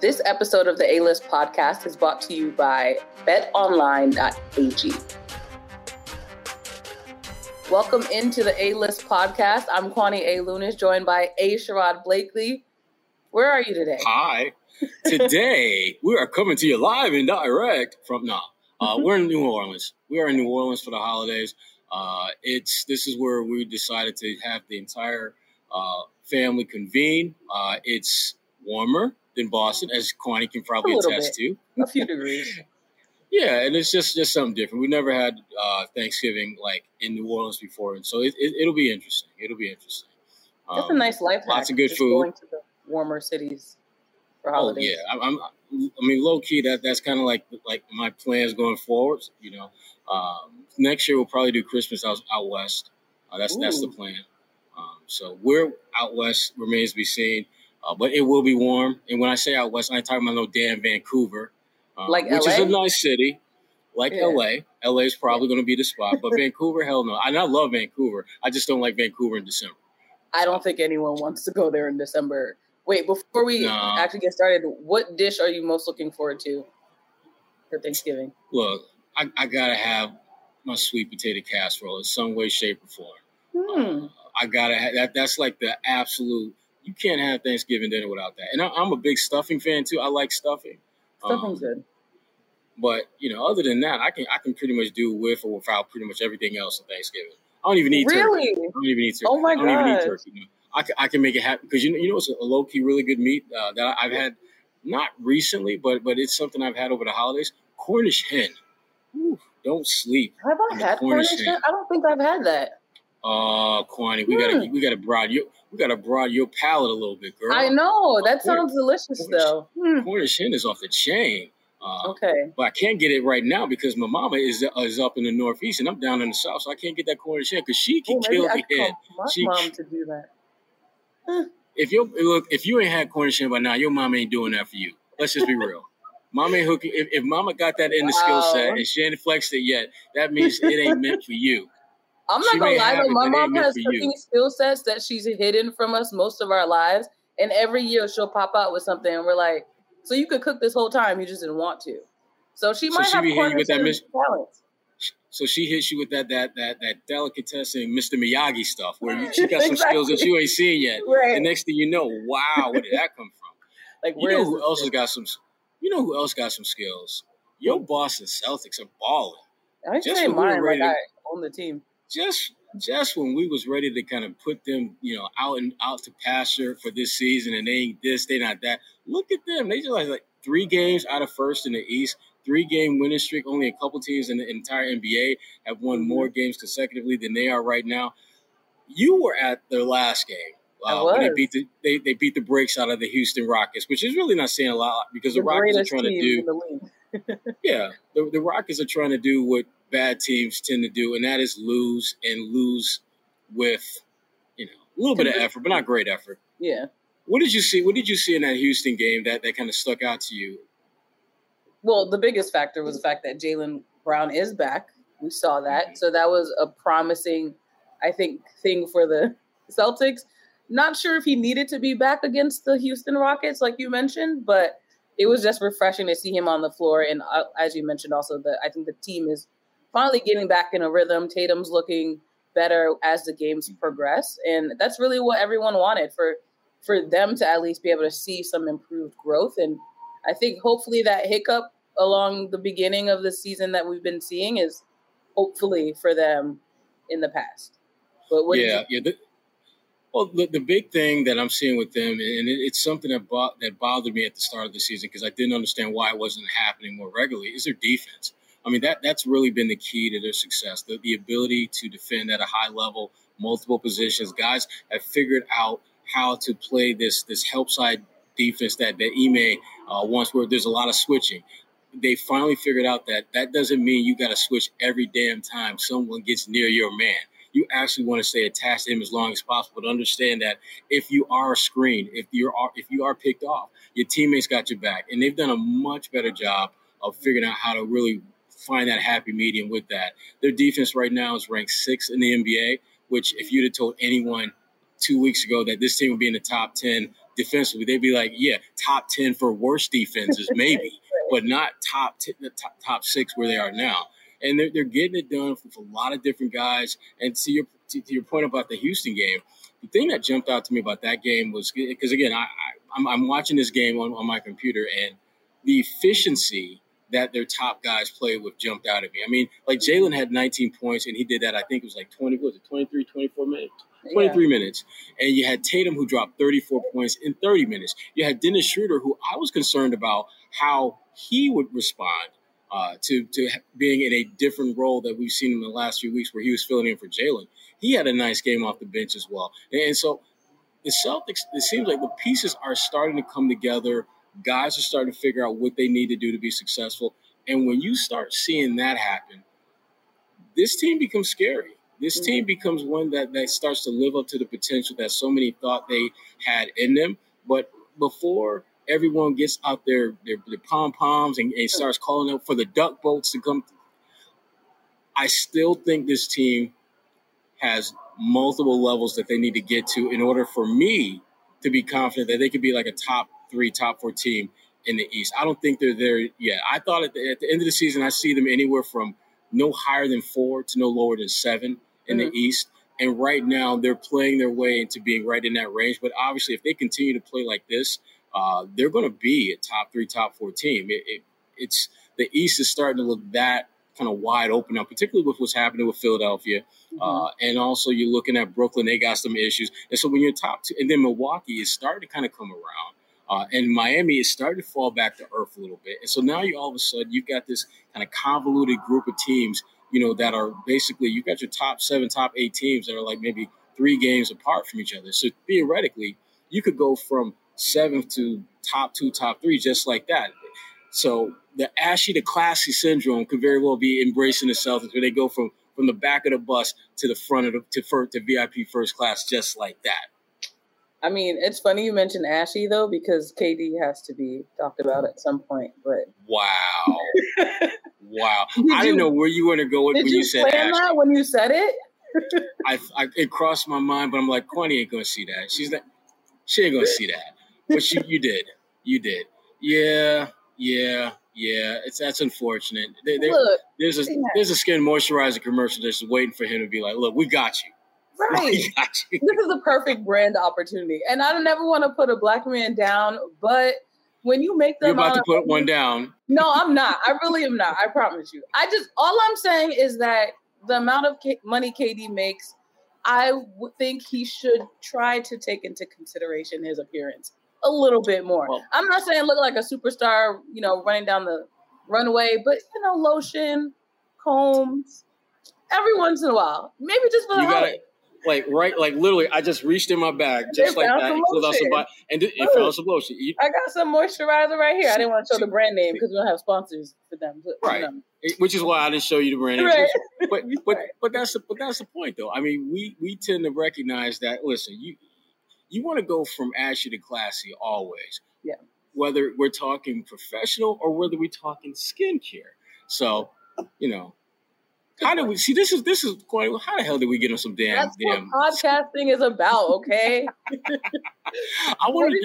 This episode of the A List Podcast is brought to you by BetOnline.ag. Welcome into the A List Podcast. I'm Kwani A. Lunis, joined by A. Sherrod Blakely. Where are you today? Hi. Today, we are coming to you live and direct from we're in New Orleans. We are in New Orleans for the holidays. This is where we decided to have the entire family convene. It's warmer than Boston, as Kwani can probably attest to. A few degrees. Yeah, and it's just something different. We never had Thanksgiving like in New Orleans before, and so it'll be interesting. That's a nice life hack. Lots of good food. Going to the warmer cities for holidays. Oh, yeah, I mean, low key, that's kind of like my plans going forward. You know, next year we'll probably do Christmas out west. That's the plan. So where out west remains to be seen, but it will be warm. And when I say out west, I ain't talking about no damn Vancouver. Which LA? Is a nice city, LA. LA is probably going to be the spot, but Vancouver, hell no. And I love Vancouver. I just don't like Vancouver in December. I don't think anyone wants to go there in December. Wait, before we actually get started, what dish are you most looking forward to for Thanksgiving? Look, I got to have my sweet potato casserole in some way, shape, or form. I got to have that. That's like the absolute, you can't have Thanksgiving dinner without that. And I'm a big stuffing fan too. I like stuffing. Stuffing's good. But, other than that, I can pretty much do with or without pretty much everything else on Thanksgiving. I don't even need turkey. I don't even need turkey. Oh, my God. I don't even need turkey. No. I can make it happen because, it's a low-key really good meat that I've had, not recently, but it's something I've had over the holidays. Cornish hen. Ooh, don't sleep. Have I had Cornish hen? I don't think I've had that. Oh, Kwani, we gotta broaden your palate a little bit, girl. I know that sounds delicious, though. Cornish hen is off the chain. Okay, but I can't get it right now because my mama is up in the Northeast and I'm down in the South, so I can't get that Cornish hen because she can kill the hen. My mom to do that. If you ain't had Cornish hen by now, your mama ain't doing that for you. Let's just be real. Mama ain't hooking. If mama got that in the skill set and she ain't flexed it yet, that means it ain't meant for you. I'm not going to lie, though. My mom has cooking skill sets that she's hidden from us most of our lives. And every year she'll pop out with something. And we're like, so you could cook this whole time. You just didn't want to. So she might have talent. So she hits you with that delicatessen, Mr. Miyagi stuff, where she got some skills that you ain't seen yet. Right. The next thing you know, wow, where did that come from? You know who else got some skills? Your Boston Celtics are balling. I just say mine, I own the team. Just when we was ready to kind of put them, out to pasture for this season, and they ain't this, they not that. Look at them; they just like 3 games out of first in the East, 3-game winning streak. Only a couple teams in the entire NBA have won more games consecutively than they are right now. You were at their last game when they beat they beat the brakes out of the Houston Rockets, which is really not saying a lot because the Rockets are trying to do. Yeah, the Rockets are trying to do what bad teams tend to do, and that is lose with, a little bit of effort, but not great effort. Yeah. What did you see? What did you see in that Houston game that kind of stuck out to you? Well, the biggest factor was the fact that Jaylen Brown is back. We saw that. Mm-hmm. So that was a promising, I think, thing for the Celtics. Not sure if he needed to be back against the Houston Rockets, like you mentioned, but it was just refreshing to see him on the floor. And as you mentioned also, I think the team is finally getting back in a rhythm. Tatum's looking better as the games progress. And that's really what everyone wanted, for them to at least be able to see some improved growth. And I think hopefully that hiccup along the beginning of the season that we've been seeing is hopefully for them in the past. But the big thing that I'm seeing with them, and it's something that bothered me at the start of the season because I didn't understand why it wasn't happening more regularly, is their defense. I mean, that's really been the key to their success, the ability to defend at a high level, multiple positions. Guys have figured out how to play this help side defense that Ime wants, where there's a lot of switching. They finally figured out that doesn't mean you got to switch every damn time someone gets near your man. You actually want to stay attached to him as long as possible, but understand that if you are screened, if you are picked off, your teammates got your back. And they've done a much better job of figuring out how to really find that happy medium with that. Their defense right now is ranked 6th in the NBA, which if you'd have told anyone 2 weeks ago that this team would be in the top 10 defensively, they'd be like, yeah, top 10 for worst defenses, maybe, but not top six where they are now. And they're getting it done with a lot of different guys. And to your point about the Houston game, the thing that jumped out to me about that game was, because again, I'm watching this game on my computer, and the efficiency that their top guys played with jumped out at me. I mean, like Jaylen had 19 points, and he did that, I think it was like 23 minutes. And you had Tatum, who dropped 34 points in 30 minutes. You had Dennis Schröder, who I was concerned about how he would respond to being in a different role that we've seen in the last few weeks, where he was filling in for Jaylen. He had a nice game off the bench as well. And so the Celtics, it seems like the pieces are starting to come together. Guys are starting to figure out what they need to do to be successful. And when you start seeing that happen, this team becomes scary. This team becomes one that starts to live up to the potential that so many thought they had in them. But before everyone gets out their pom-poms and starts calling out for the duck boats to come, I still think this team has multiple levels that they need to get to in order for me to be confident that they could be like a top 3, top 4 team in the East. I don't think they're there yet. I thought at the end of the season, I see them anywhere from no higher than 4 to no lower than 7 in the East. And right now they're playing their way into being right in that range. But obviously if they continue to play like this, they're going to be a top 3, top 4 team. It's the East is starting to look that kind of wide open now, particularly with what's happening with Philadelphia. And also you're looking at Brooklyn, they got some issues. And so when you're top 2, and then Milwaukee is starting to kind of come around. And Miami is starting to fall back to earth a little bit. And so now all of a sudden you've got this kind of convoluted group of teams, you know, that are basically, you've got your top 7, top 8 teams that are like maybe 3 games apart from each other. So theoretically, you could go from 7th to top 2, top 3, just like that. So the ashy to classy syndrome could very well be embracing the Celtics, where they go from the back of the bus to the front of to VIP first class, just like that. I mean, it's funny you mentioned ashy, though, because KD has to be talked about at some point. But Wow. I didn't know where you were going to go with when you said ashy. Did you plan that when you said it? It crossed my mind, but I'm like, Kwani ain't going to see that. She ain't going to see that. But you did. Yeah. That's unfortunate. Look, there's a skin moisturizer commercial that's waiting for him to be like, look, we got you. Right. This is a perfect brand opportunity. And I don't ever want to put a black man down, but when you make them... You're about to put one down. No, I'm not. I really am not. I promise you. All I'm saying is that the amount of money KD makes, I think he should try to take into consideration his appearance a little bit more. Well, I'm not saying look like a superstar, you know, running down the runway, but, you know, lotion, combs, every once in a while. Maybe just for the holiday. Like literally, I just reached in my bag, just like that, and found some lotion. I got some moisturizer right here. I didn't want to show the brand name because we don't have sponsors for them. But, right, you know. Which is why I didn't show you the brand name. Right. But that's the point, though. I mean, we tend to recognize that. Listen, you want to go from ashy to classy always. Yeah. Whether we're talking professional or whether we're talking skincare, so you know. How do we see? This is quite. How the hell did we get on some damn? That's what podcasting is about, okay? I want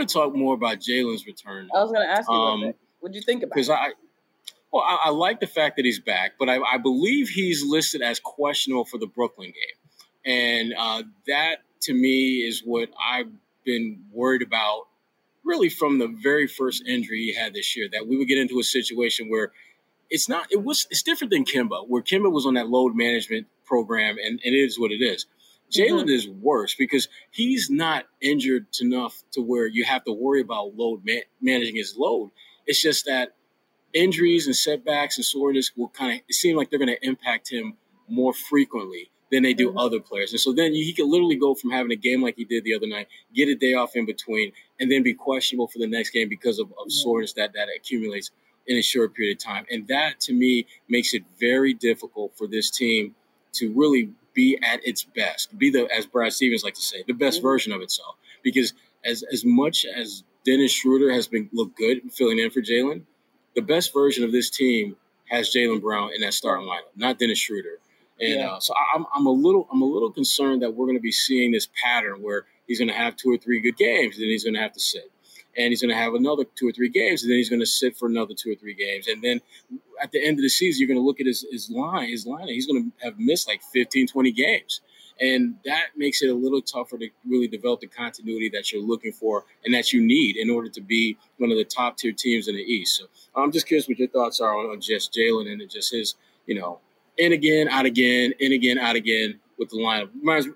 to talk more about Jaylen's return. I was going to ask you about that. What'd you think about? Because I like the fact that he's back, but I believe he's listed as questionable for the Brooklyn game, and that to me is what I've been worried about, really from the very first injury he had this year, that we would get into a situation where. It's different than Kemba, where Kemba was on that load management program, and it is what it is. Jaylen is worse because he's not injured enough to where you have to worry about load managing his load. It's just that injuries and setbacks and soreness will it seems like they're going to impact him more frequently than they do other players. And so then he could literally go from having a game like he did the other night, get a day off in between, and then be questionable for the next game because of soreness that accumulates in a short period of time. And that, to me, makes it very difficult for this team to really be at its best, be the, as Brad Stevens likes to say, the best version of itself. Because as much as Dennis Schröder has looked good filling in for Jaylen, the best version of this team has Jaylen Brown in that starting lineup, not Dennis Schröder. And so I'm a little concerned that we're going to be seeing this pattern where He's going to have two or three good games, and then he's going to have to sit. And he's going to have another two or three games, and then he's going to sit for another two or three games. And then at the end of the season, you're going to look at his line, and he's going to have missed like 15, 20 games. And that makes it a little tougher to really develop the continuity that you're looking for and that you need in order to be one of the top-tier teams in the East. So I'm just curious what your thoughts are on just Jaylen and just his, in again, out again, in again, out again with the lineup.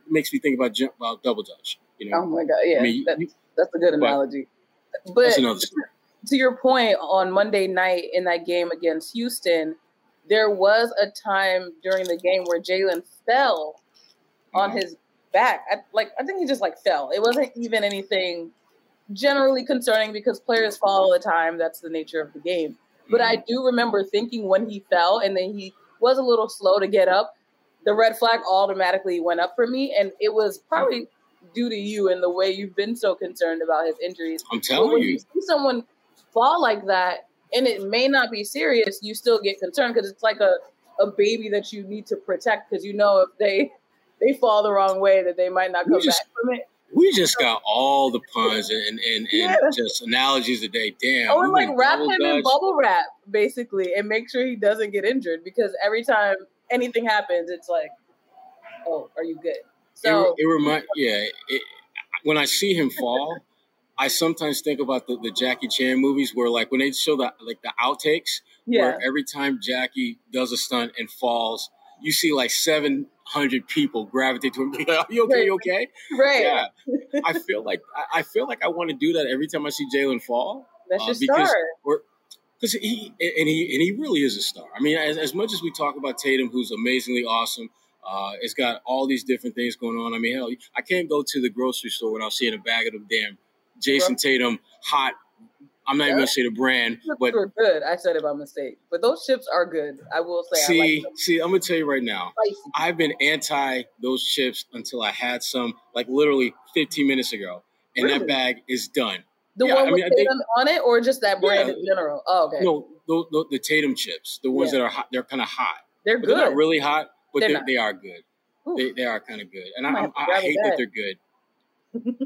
Makes me think about double touch. Oh, my God, yeah. I mean, that's a good analogy. But to your point, on Monday night in that game against Houston, there was a time during the game where Jaylen fell on his back. I think he just fell. It wasn't even anything generally concerning because players fall all the time. That's the nature of the game. But I do remember thinking when he fell and then he was a little slow to get up, the red flag automatically went up for me. And it was probably due to you and the way you've been so concerned about his injuries. I'm telling you. When you see someone fall like that and it may not be serious, you still get concerned because it's like a baby that you need to protect because if they fall the wrong way that they might not come back from it. We just got all the puns and just analogies today. Damn. Oh, and wrap him in bubble wrap, basically, and make sure he doesn't get injured because every time anything happens, it's like, oh, are you good? So when I see him fall, I sometimes think about the Jackie Chan movies where when they show the outtakes, where every time Jackie does a stunt and falls, you see 700 people gravitate to him. Are you okay? You okay? Right. Yeah. I feel like I want to do that every time I see Jaylen fall. That's your star. Because he really is a star. I mean, as much as we talk about Tatum, who's amazingly awesome, it's got all these different things going on. I mean, hell, I can't go to the grocery store without seeing a bag of them damn Jayson Tatum hot. I'm not even going to say the brand, but those chips are good. I said it by mistake, but those chips are good. I will say. See, I'm going to tell you right now. Spicy. I've been anti those chips until I had some, literally 15 minutes ago, and that bag is done. The one with Tatum on it, or just that brand in general? Oh, okay. No, the Tatum chips, the ones that are hot, they're kind of hot. They're good. They're not really hot, but they are good. Ooh. They are kind of good, and I hate that they're good.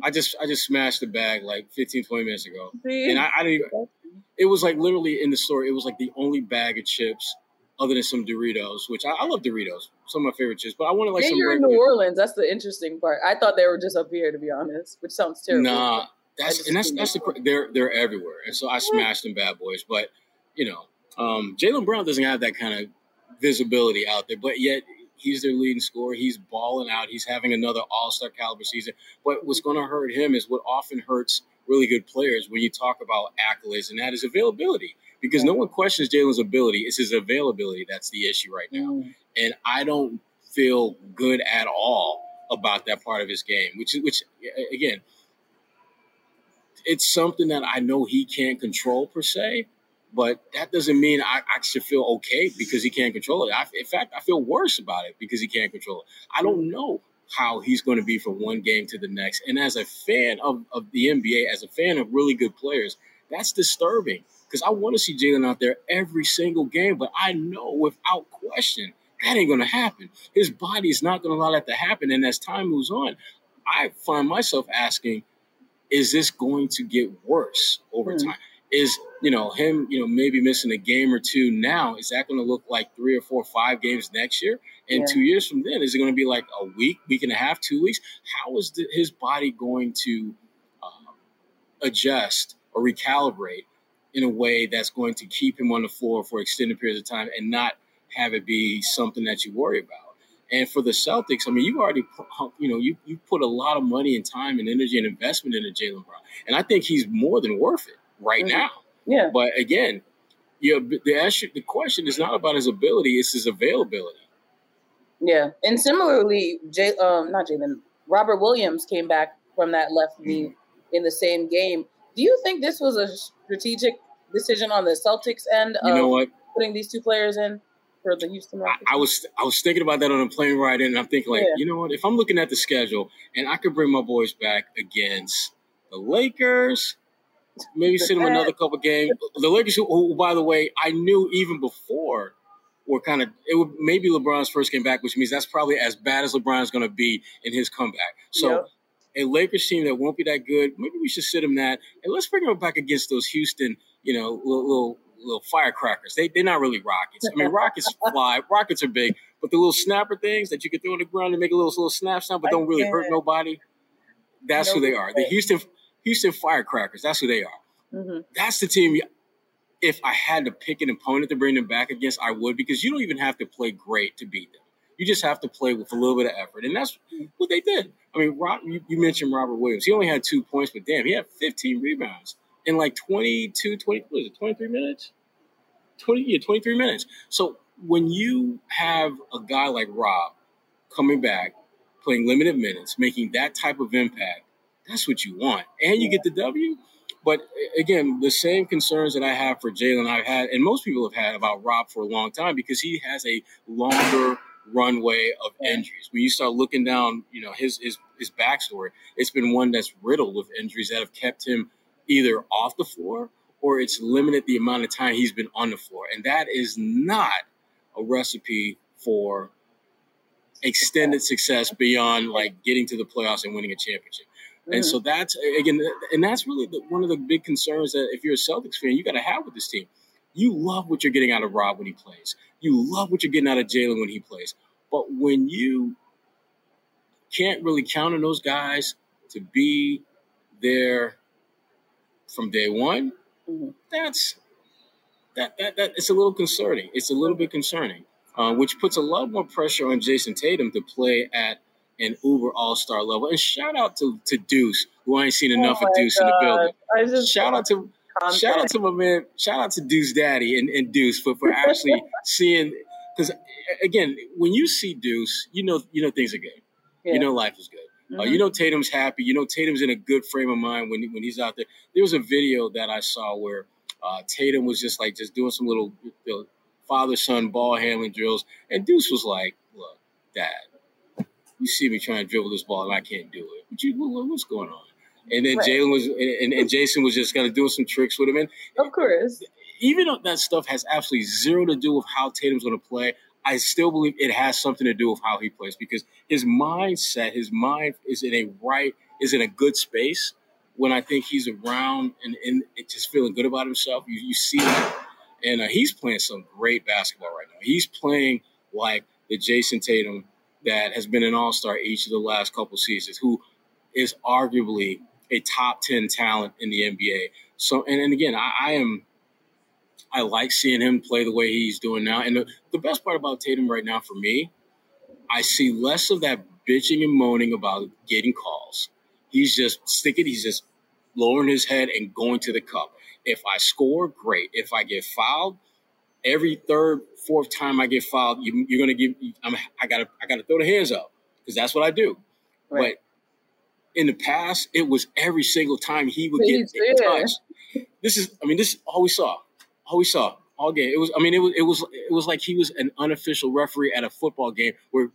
I just smashed the bag 15, 20 minutes ago. See? And I didn't even, it was literally in the store. It was the only bag of chips other than some Doritos, which I love Doritos. Some of my favorite chips, but I wanted some. You're in New Orleans. That's the interesting part. I thought they were just up here, to be honest, which sounds terrible. Nah, they're everywhere. And so I smashed them bad boys, but Jaylen Brown doesn't have that kind of visibility out there, but yet he's their leading scorer. He's balling out. He's having another all-star caliber season. But what's going to hurt him is what often hurts really good players when you talk about accolades, and that is availability. Because no one questions Jaylen's ability. It's his availability that's the issue right now. And I don't feel good at all about that part of his game, which again, it's something that I know he can't control per se. But that doesn't mean I should feel okay because he can't control it. In fact, I feel worse about it because he can't control it. I don't know how he's going to be from one game to the next. And as a fan of the NBA, as a fan of really good players, that's disturbing because I want to see Jaylen out there every single game. But I know without question that ain't going to happen. His body is not going to allow that to happen. And as time moves on, I find myself asking, is this going to get worse over time? Is, him, maybe missing a game or two now, is that going to look like 3 or 4 or 5 games next year? And 2 years from then, is it going to be a week and a half, 2 weeks? How is his body going to adjust or recalibrate in a way that's going to keep him on the floor for extended periods of time and not have it be something that you worry about? And for the Celtics, I mean, you already, you put a lot of money and time and energy and investment into Jaylen Brown. And I think he's more than worth it. Right now. Yeah. But again, the question is not about his ability, it's his availability. Yeah. And similarly, Robert Williams came back from that left knee in the same game. Do you think this was a strategic decision on the Celtics end of putting these two players in for the Houston Rockets? I was thinking about that on a plane ride in, and I'm thinking if I'm looking at the schedule and I could bring my boys back against the Lakers, maybe sit him another couple games. The Lakers, who, by the way, I knew even before were kind of – it would maybe LeBron's first game back, which means that's probably as bad as LeBron's going to be in his comeback. So a Lakers team that won't be that good. Maybe we should sit them that. And let's bring them back against those Houston, little firecrackers. They're not really Rockets. I mean, Rockets fly. Rockets are big. But the little snapper things that you can throw on the ground and make a little snap sound but don't really hurt nobody, that's who they are. The Houston Firecrackers, that's who they are. Mm-hmm. That's the team, if I had to pick an opponent to bring them back against, I would, because you don't even have to play great to beat them. You just have to play with a little bit of effort, and that's what they did. I mean, you mentioned Robert Williams. He only had 2 points, but damn, he had 15 rebounds in like 23 minutes? 23 minutes. So when you have a guy like Rob coming back, playing limited minutes, making that type of impact, that's what you want. And you get the W. But again, the same concerns that I have for Jaylen, I've had, and most people have had about Rob for a long time, because he has a longer runway of injuries. When you start looking down, his backstory, it's been one that's riddled with injuries that have kept him either off the floor or it's limited the amount of time he's been on the floor. And that is not a recipe for extended success beyond like getting to the playoffs and winning a championship. Mm-hmm. And so that's really one of the big concerns that if you're a Celtics fan, you got to have with this team. You love what you're getting out of Rob when he plays. You love what you're getting out of Jaylen when he plays. But when you can't really count on those guys to be there from day one, it's a little concerning. It's a little bit concerning, which puts a lot more pressure on Jayson Tatum to play at an uber all-star level. And shout out to Deuce, who I ain't seen enough of Deuce in the building. Shout out to my man. Shout out to Deuce Daddy and Deuce for actually seeing, because again, when you see Deuce, you know things are good. Yeah. You know life is good. Mm-hmm. Tatum's happy. Tatum's in a good frame of mind when he's out there. There was a video that I saw where Tatum was just doing some little father-son ball handling drills, and Deuce was like, "Look, Dad, you see me trying to dribble this ball and I can't do it. What's going on?" And then Jaylen was and Jason was just kind of doing some tricks with him. And of course, even though that stuff has absolutely zero to do with how Tatum's going to play, I still believe it has something to do with how he plays, because his mindset, his mind is in a good space when I think he's around and just feeling good about himself. You see that, and he's playing some great basketball right now. He's playing like the Jayson Tatum that has been an all-star each of the last couple seasons, who is arguably a top 10 talent in the NBA. So, and again, I like seeing him play the way he's doing now. And the best part about Tatum right now for me, I see less of that bitching and moaning about getting calls. He's just sticking. He's just lowering his head and going to the cup. If I score, great. If I get fouled, every third, fourth time I get fouled, you're going to give. I gotta throw the hands up, because that's what I do. Right. But in the past, it was every single time he would get touched. This is all we saw. All we saw all game. It was like he was an unofficial referee at a football game where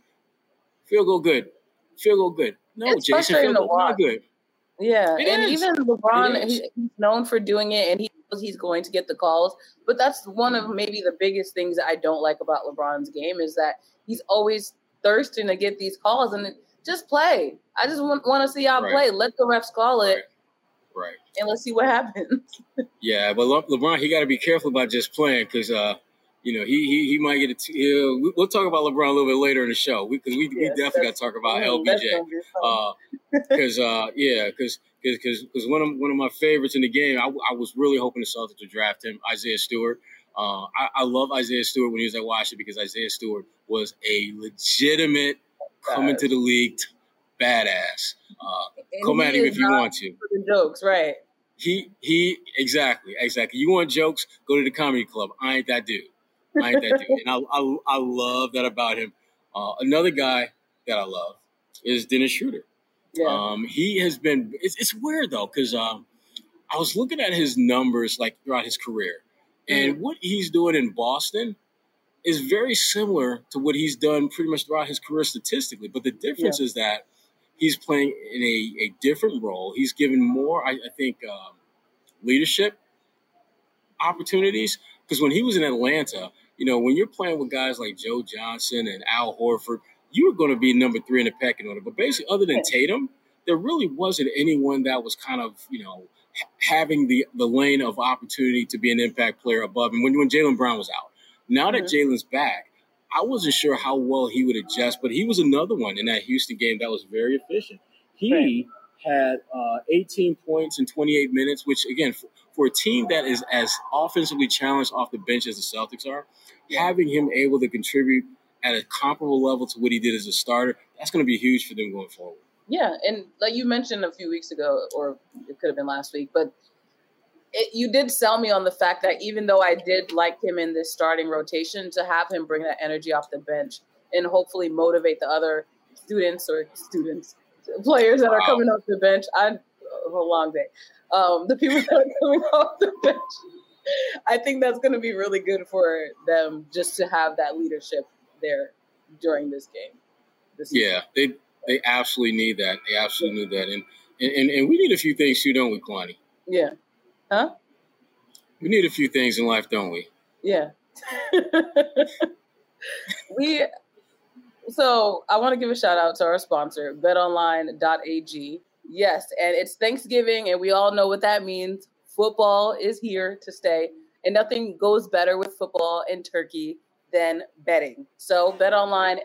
field goal good. No, it's Jason, field goal not good. Yeah, even LeBron, he's known for doing it, and he knows he's going to get the calls. But that's one of maybe the biggest things that I don't like about LeBron's game, is that he's always thirsting to get these calls. And just play. I just want to see y'all play. Let the refs call it. Right. And let's see what happens. Yeah, but LeBron, he got to be careful about just playing, because, he might get we'll talk about LeBron a little bit later in the show, because we definitely got to talk about LBJ. Because one of my favorites in the game, I was really hoping the Celtics to draft him, Isaiah Stewart. I love Isaiah Stewart when he was at Washington, because Isaiah Stewart was a legitimate coming to the league badass. Come at him if you want to. For the jokes, right? Exactly. You want jokes? Go to the comedy club. I ain't that dude. And I love that about him. Another guy that I love is Dennis Schröder. Yeah. He has been. It's weird though, because I was looking at his numbers like throughout his career, and what he's doing in Boston is very similar to what he's done pretty much throughout his career statistically. But the difference is that he's playing in a different role. He's given more, I think, leadership opportunities. Because when he was in Atlanta, when you're playing with guys like Joe Johnson and Al Horford, you were going to be number 3 in the pecking order. But basically, other than Tatum, there really wasn't anyone that was kind of, you know, having the lane of opportunity to be an impact player above him. When Jaylen Brown was out, now that Jaylen's back, I wasn't sure how well he would adjust, but he was another one in that Houston game that was very efficient. He had 18 points in 28 minutes, which, again, for a team that is as offensively challenged off the bench as the Celtics are, having him able to contribute at a comparable level to what he did as a starter, that's going to be huge for them going forward. Yeah, and like you mentioned a few weeks ago, or it could have been last week, but you did sell me on the fact that even though I did like him in this starting rotation, to have him bring that energy off the bench and hopefully motivate the other players that are coming off the bench. The people that are coming off the bench. I think that's going to be really good for them just to have that leadership there during this game. They absolutely need that. They absolutely need that. And we need a few things too, don't we, Kwani? Yeah. Huh? We need a few things in life, don't we? Yeah. So I want to give a shout out to our sponsor, BetOnline.ag. Yes, and it's Thanksgiving, and we all know what that means. Football is here to stay, and nothing goes better with football and turkey than betting. So BetOnline.ag,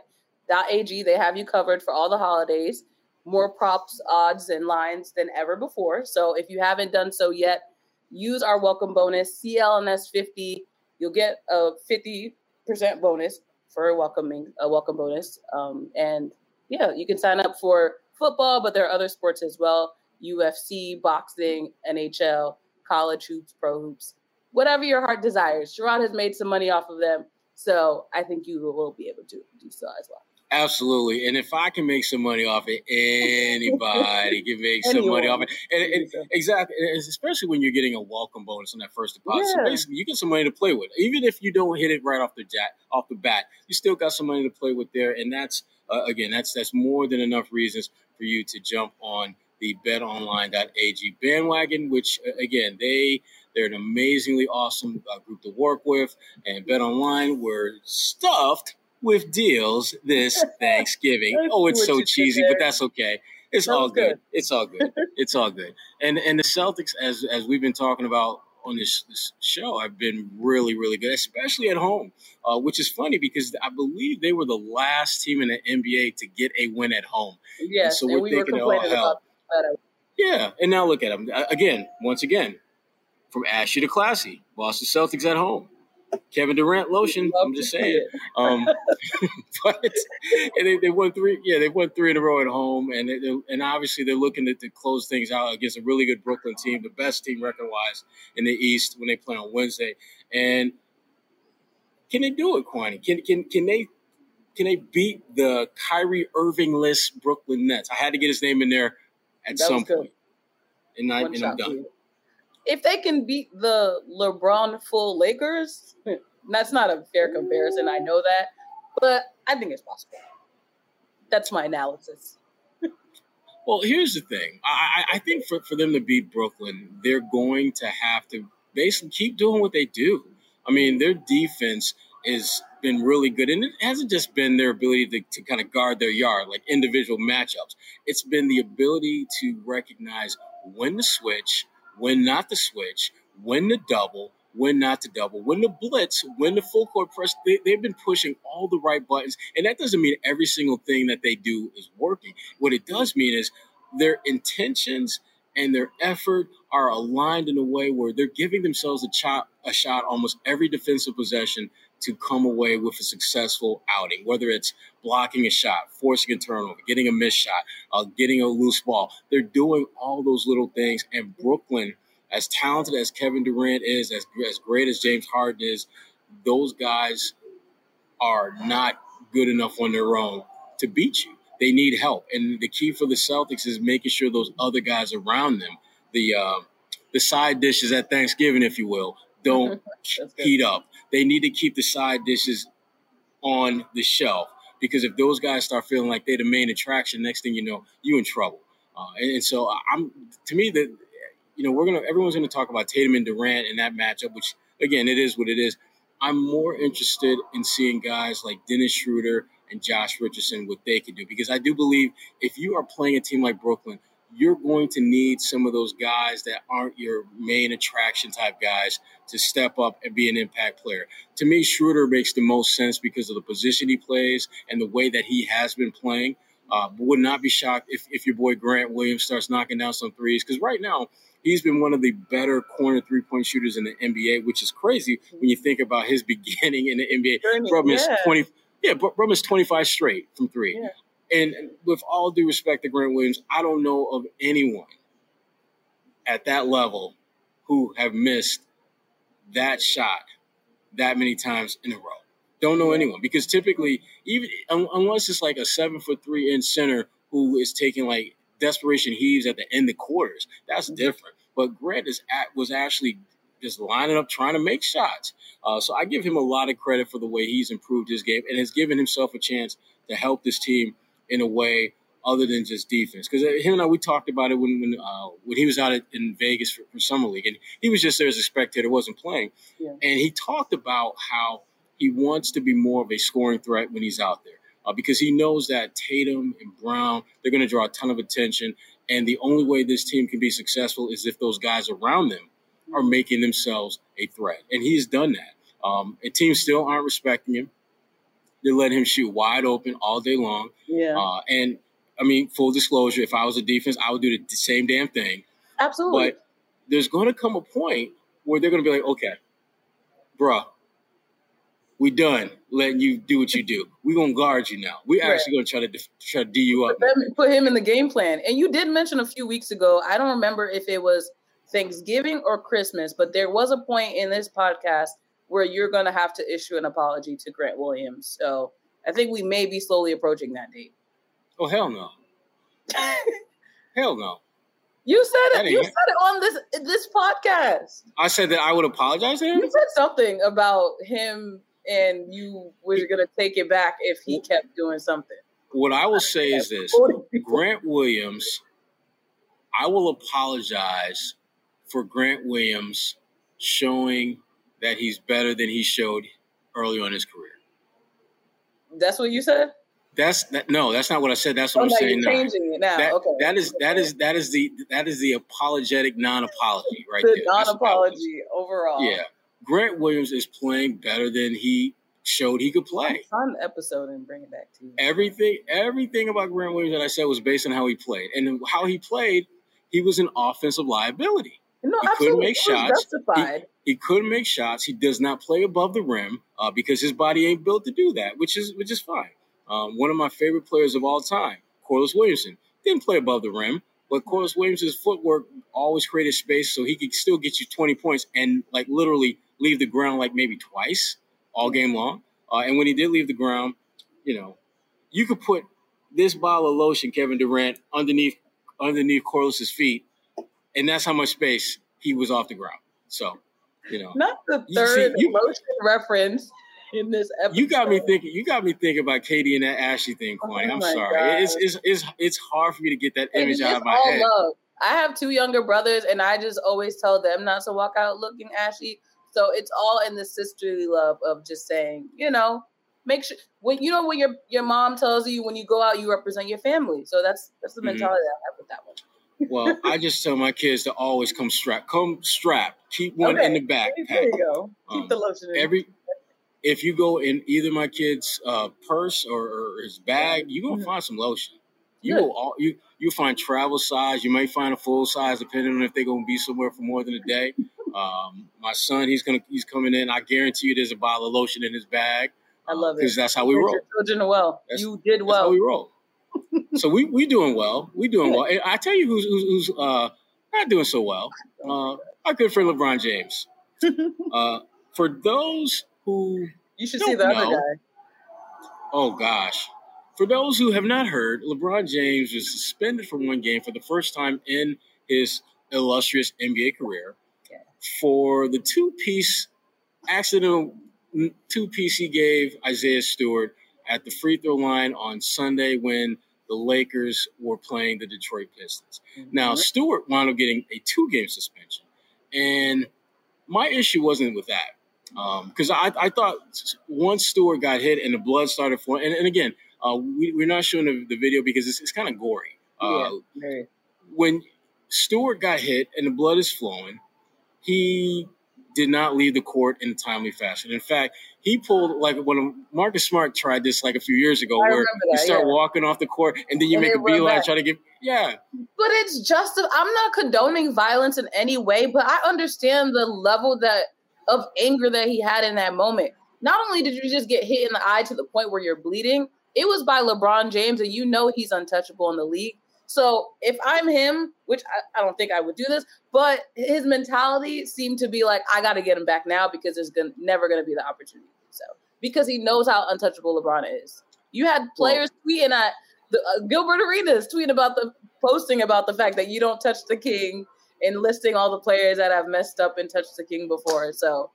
they have you covered for all the holidays. More props, odds, and lines than ever before. So if you haven't done so yet, use our welcome bonus, CLNS50. You'll get a 50% bonus for a welcome bonus. You can sign up for football, but there are other sports as well. UFC, boxing, NHL, college hoops, pro hoops, whatever your heart desires. Sherrod has made some money off of them, so I think you will be able to do so as well. Absolutely. And if I can make some money off it, anybody can make some money off it. And exactly. And especially when you're getting a welcome bonus on that first deposit. Yeah. So basically you get some money to play with. Even if you don't hit it right off the bat, you still got some money to play with there. And that's, again, that's more than enough reasons for you to jump on the BetOnline.ag bandwagon, which, again, they're an amazingly awesome group to work with. And BetOnline, we're stuffed with deals this Thanksgiving. Oh, it's so cheesy, but that's okay. It's all good. It's all good. It's all good. And the Celtics, as we've been talking about on this show, have been really, really good, especially at home, which is funny because I believe they were the last team in the NBA to get a win at home. Yes, and so we're thinking, oh, hell. Yeah, and now look at them. Again, once again, from ashy to classy, Boston Celtics at home. Kevin Durant lotion. I'm just saying. They won three. Yeah, they won three in a row at home, and obviously they're looking to close things out against a really good Brooklyn team, the best team record-wise in the East when they play on Wednesday. And can they do it, Kwani? Can they beat the Kyrie Irving-less Brooklyn Nets? I had to get his name in there at some point, and I'm done. If they can beat the LeBron full Lakers, that's not a fair comparison. I know that, but I think it's possible. That's my analysis. Well, here's the thing. I think for them to beat Brooklyn, they're going to have to basically keep doing what they do. I mean, their defense has been really good. And it hasn't just been their ability to kind of guard their yard, like individual matchups. It's been the ability to recognize when to switch, when not to switch, when to double, when not to double, when to blitz, when to full court press. They've been pushing all the right buttons. And that doesn't mean every single thing that they do is working. What it does mean is their intentions and their effort are aligned in a way where they're giving themselves a shot almost every defensive possession to come away with a successful outing, whether it's blocking a shot, forcing a turnover, getting a missed shot, getting a loose ball. They're doing all those little things. And Brooklyn, as talented as Kevin Durant is, as great as James Harden is, those guys are not good enough on their own to beat you. They need help. And the key for the Celtics is making sure those other guys around them, the side dishes at Thanksgiving, if you will, don't heat up. They need to keep the side dishes on the shelf because if those guys start feeling like they're the main attraction, next thing you know, you in trouble. Everyone's gonna talk about Tatum and Durant in that matchup, which again, it is what it is. I'm more interested in seeing guys like Dennis Schröder and Josh Richardson, what they can do, because I do believe if you are playing a team like Brooklyn, you're going to need some of those guys that aren't your main attraction type guys to step up and be an impact player. To me, Schröder makes the most sense because of the position he plays and the way that he has been playing. But would not be shocked if your boy Grant Williams starts knocking down some threes, because right now he's been one of the better corner three-point shooters in the NBA, which is crazy when you think about his beginning in the NBA. Bro missed 25 straight from three. Yeah. And with all due respect to Grant Williams, I don't know of anyone at that level who have missed that shot that many times in a row. Don't know anyone, because typically, even unless it's like a 7'3" center who is taking like desperation heaves at the end of quarters, that's different. But Grant was actually just lining up, trying to make shots. So I give him a lot of credit for the way he's improved his game and has given himself a chance to help this team in a way other than just defense. Because him and I, we talked about it when he was out in Vegas for Summer League, and he was just there as a spectator, wasn't playing. Yeah. And he talked about how he wants to be more of a scoring threat when he's out there because he knows that Tatum and Brown, they're going to draw a ton of attention. And the only way this team can be successful is if those guys around them are making themselves a threat. And he's done that. And teams still aren't respecting him. They let him shoot wide open all day long. Yeah. And, I mean, full disclosure, if I was a defense, I would do the same damn thing. Absolutely. But there's going to come a point where they're going to be like, okay, bruh, we done letting you do what you do. We're going to guard you now. We're actually going to try to D you up. Put him in the game plan. And you did mention a few weeks ago, I don't remember if it was Thanksgiving or Christmas, but there was a point in this podcast where you're going to have to issue an apology to Grant Williams. So I think we may be slowly approaching that date. Oh, hell no. Hell no. You said it. You said it on this podcast. I said that I would apologize to him? You said something about him and you were going to take it back if he kept doing something. What I will say is this. Grant Williams, I will apologize for Grant Williams showing that he's better than he showed early on in his career. That's what you said? No, that's not what I said. That's what I'm saying now. Changing it now. That is the apologetic non-apology right there. The non-apology overall. Yeah. Grant Williams is playing better than he showed he could play. On the episode and bring it back to you. Everything about Grant Williams that I said was based on how he played. And how he played, he was an offensive liability. No, he couldn't make shots. He couldn't make shots. He does not play above the rim because his body ain't built to do that, which is fine. One of my favorite players of all time, Corliss Williamson, didn't play above the rim, but Corliss Williamson's footwork always created space so he could still get you 20 points and like literally leave the ground like maybe twice all game long. And when he did leave the ground, you could put this bottle of lotion, Kevin Durant, underneath Corliss's feet. And that's how much space he was off the ground. So, not the third lotion reference in this episode. You got me thinking about Katie and that Ashley thing, Kwani. I'm sorry. It's hard for me to get that image out of my head. Love. I have two younger brothers, and I just always tell them not to walk out looking ashy. So it's all in the sisterly love of just saying, make sure when when your mom tells you when you go out you represent your family. So that's the mentality I have with that one. Well, I just tell my kids to always come strapped. Keep one in the backpack. There you go. Keep the lotion in. If you go in either my kid's purse or his bag, you're going to find some lotion. You'll find travel size. You may find a full size, depending on if they're going to be somewhere for more than a day. My son, he's coming in. I guarantee you there's a bottle of lotion in his bag. I love it. Because that's how we roll. Your children are well. You did well. That's how we roll. So we doing well. We doing well. And I tell you who's not doing so well. Our good friend LeBron James. For those who you should see the other guy. Oh gosh! For those who have not heard, LeBron James was suspended for one game for the first time in his illustrious NBA career for the accidental two-piece he gave Isaiah Stewart at the free throw line on Sunday when the Lakers were playing the Detroit Pistons. Now, Stewart wound up getting a 2-game suspension. And my issue wasn't with that. Because I thought once Stewart got hit and the blood started flowing, and again, we're not showing the video because it's kind of gory. when Stewart got hit and the blood is flowing, he did not leave the court in a timely fashion. In fact, he pulled, like when Marcus Smart tried this like a few years ago, where you start walking off the court and then you make a beeline, try to get, But it's just, I'm not condoning violence in any way, but I understand the level that of anger that he had in that moment. Not only did you just get hit in the eye to the point where you're bleeding, it was by LeBron James, and you know he's untouchable in the league. So if I'm him, which I don't think I would do this, but his mentality seemed to be like, I got to get him back now because there's never going to be the opportunity. So because he knows how untouchable LeBron is. You had players tweeting at Gilbert Arenas tweeting about the posting about the fact that you don't touch the king and listing all the players that have messed up and touched the king before. So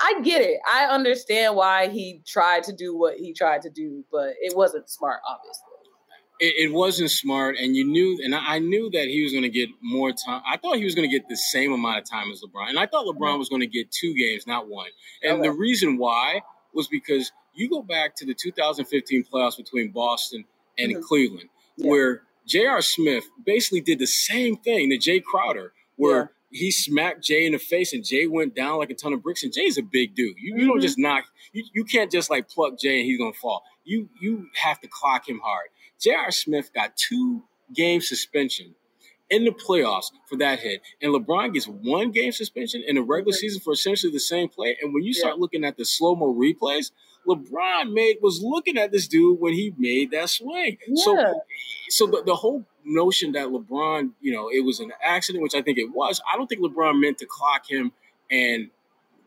I get it. I understand why he tried to do what he tried to do, but it wasn't smart, obviously. It wasn't smart, and you knew, and I knew that he was going to get more time. I thought he was going to get the same amount of time as LeBron, and I thought LeBron was going to get 2 games, not 1. And the reason why was because you go back to the 2015 playoffs between Boston and Cleveland, where J.R. Smith basically did the same thing to Jae Crowder, where he smacked Jay in the face, and Jay went down like a ton of bricks. And Jay's a big dude. You don't just knock. You can't just like pluck Jay and he's going to fall. You have to clock him hard. J.R. Smith got 2-game suspension in the playoffs for that hit. And LeBron gets 1-game suspension in the regular season for essentially the same play. And when you start looking at the slow-mo replays, LeBron was looking at this dude when he made that swing. Yeah. So the whole notion that LeBron, it was an accident, which I think it was. I don't think LeBron meant to clock him and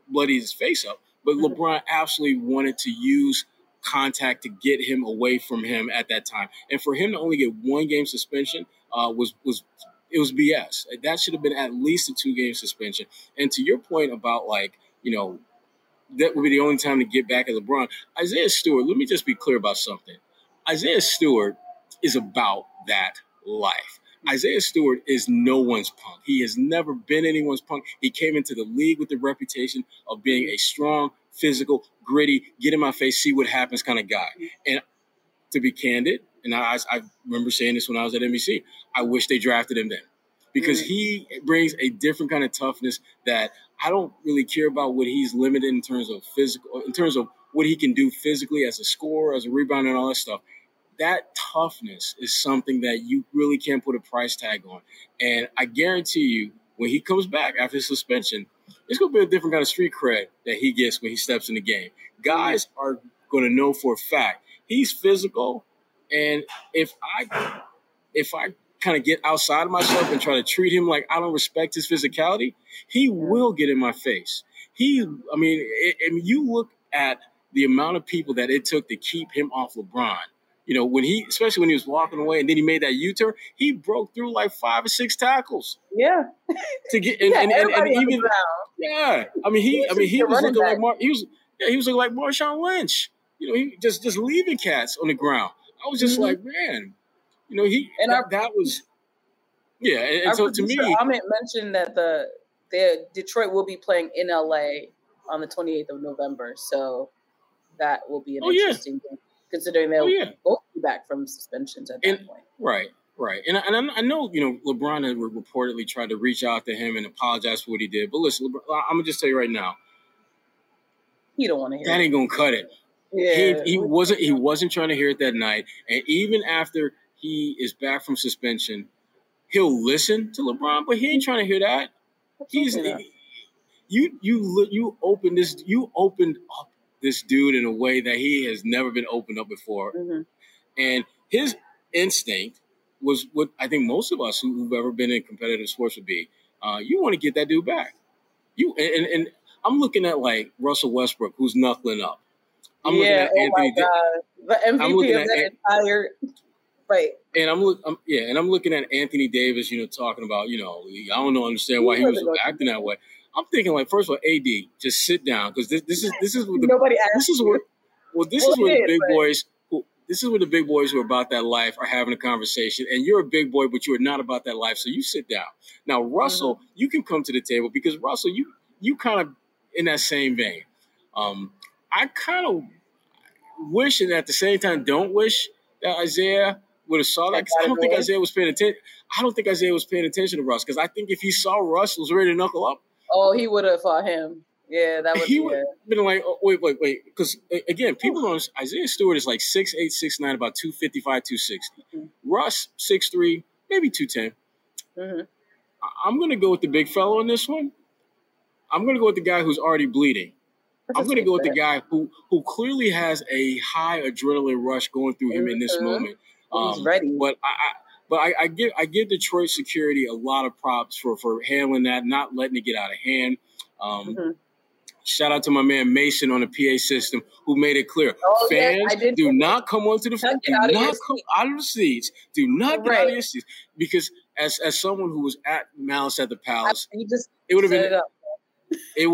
bloody his face up. But LeBron absolutely wanted to use contact to get him away from him at that time, and for him to only get 1-game suspension was BS. That should have been at least a 2-game suspension. And to your point about that would be the only time to get back at LeBron. Isaiah Stewart, let me just be clear about something. Isaiah Stewart is about that life. Isaiah Stewart is no one's punk. He has never been anyone's punk. He came into the league with the reputation of being a strong, physical, gritty, get in my face, see what happens kind of guy. And to be candid, and I remember saying this when I was at NBC, I wish they drafted him then because he brings a different kind of toughness that I don't really care about what he's limited in terms of physical, in terms of what he can do physically as a scorer, as a rebounder, and all that stuff. That toughness is something that you really can't put a price tag on. And I guarantee you, when he comes back after his suspension, it's going to be a different kind of street cred that he gets when he steps in the game. Guys are going to know for a fact he's physical. And if I kind of get outside of myself and try to treat him like I don't respect his physicality, he will get in my face. You look at the amount of people that it took to keep him off LeBron. Especially when he was walking away and then he made that U-turn, he broke through like 5 or 6 tackles. Yeah. To get he was looking back. He was looking like Marshawn Lynch. He just leaving cats on the ground. I was just like, man, so to me, Ahmed mentioned that the Detroit will be playing in LA on the 28th of November, so that will be an interesting game. Considering they'll both be back from suspensions at that point. Right. And I know, LeBron had reportedly tried to reach out to him and apologize for what he did. But listen, LeBron, I'm going to just tell you right now. You don't want to hear that. That ain't going to cut it. Yeah. He wasn't trying to hear it that night. And even after he is back from suspension, he'll listen to LeBron, but he ain't trying to hear that. You opened up this dude in a way that he has never been opened up before. Mm-hmm. And his instinct was what I think most of us who've ever been in competitive sports would be. You want to get that dude back. And I'm looking at like Russell Westbrook, who's knuckling up. I'm looking at Anthony. The MVP of that entire fight. And I'm looking at Anthony Davis, talking about, I don't know, understand why he was acting that way. I'm thinking, like, first of all, AD, just sit down because this is what the nobody asked. This is where the big boys who are about that life are having a conversation. And you're a big boy, but you are not about that life, so you sit down. Now, Russell, you can come to the table because Russell, you kind of in that same vein. I kind of wish, and at the same time, don't wish that Isaiah would have saw that because I don't think Isaiah was paying attention. I don't think Isaiah was paying attention to Russ, because I think if he saw Russ was ready to knuckle up, oh, he would have fought him. Yeah, that would he would have been like, oh, wait. Because, again, people don't – Isaiah Stewart is like 6'8", 6'9", about 255, 260. Mm-hmm. Russ, 6'3", maybe 210. Mm-hmm. I'm going to go with the big fellow in this one. I'm going to go with the guy who's already bleeding. I'm going to go with the guy who clearly has a high adrenaline rush going through him in this moment. He's ready. But I give Detroit security a lot of props for handling that, not letting it get out of hand. Shout out to my man Mason on the PA system who made it clear. Oh, fans, yes, do not come onto the field. Do not come out of the seats. Do not get out of your seats. Because as someone who was at Malice at the Palace, it would have been nice. It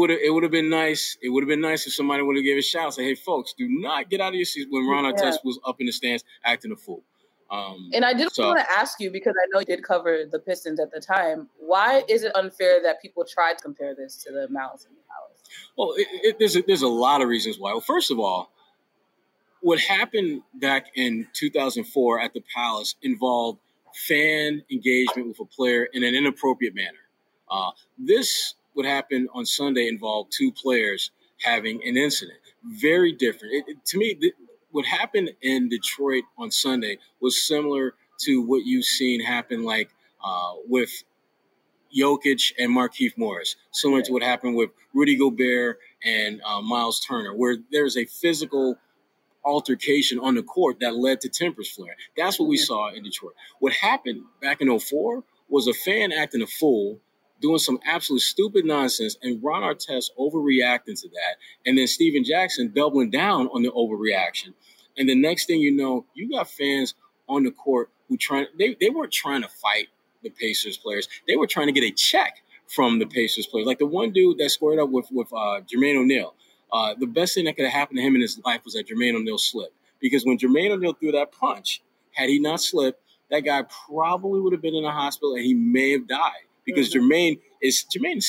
would have been nice if somebody would have given a shout out, say, "Hey, folks, do not get out of your seats" when Ron Artest was up in the stands acting a fool. And I did want to ask you, because I know you did cover the Pistons at the time. Why is it unfair that people try to compare this to the Malice in the Palace? Well, there's a lot of reasons why. Well, first of all, what happened back in 2004 at the Palace involved fan engagement with a player in an inappropriate manner. What happened on Sunday involved two players having an incident. Very different. What happened in Detroit on Sunday was similar to what you've seen happen, like with Jokic and Markieff Morris, similar to what happened with Rudy Gobert and Miles Turner, where there's a physical altercation on the court that led to tempers flaring. That's what we saw in Detroit. What happened back in 2004 was a fan acting a fool, doing some absolute stupid nonsense, and Ron Artest overreacting to that, and then Steven Jackson doubling down on the overreaction. And the next thing you know, you got fans on the court who they weren't trying to fight the Pacers players. They were trying to get a check from the Pacers players. Like the one dude that squared up with Jermaine O'Neal, the best thing that could have happened to him in his life was that Jermaine O'Neal slipped. Because when Jermaine O'Neal threw that punch, had he not slipped, that guy probably would have been in the hospital and he may have died. Because Jermaine is 6'8",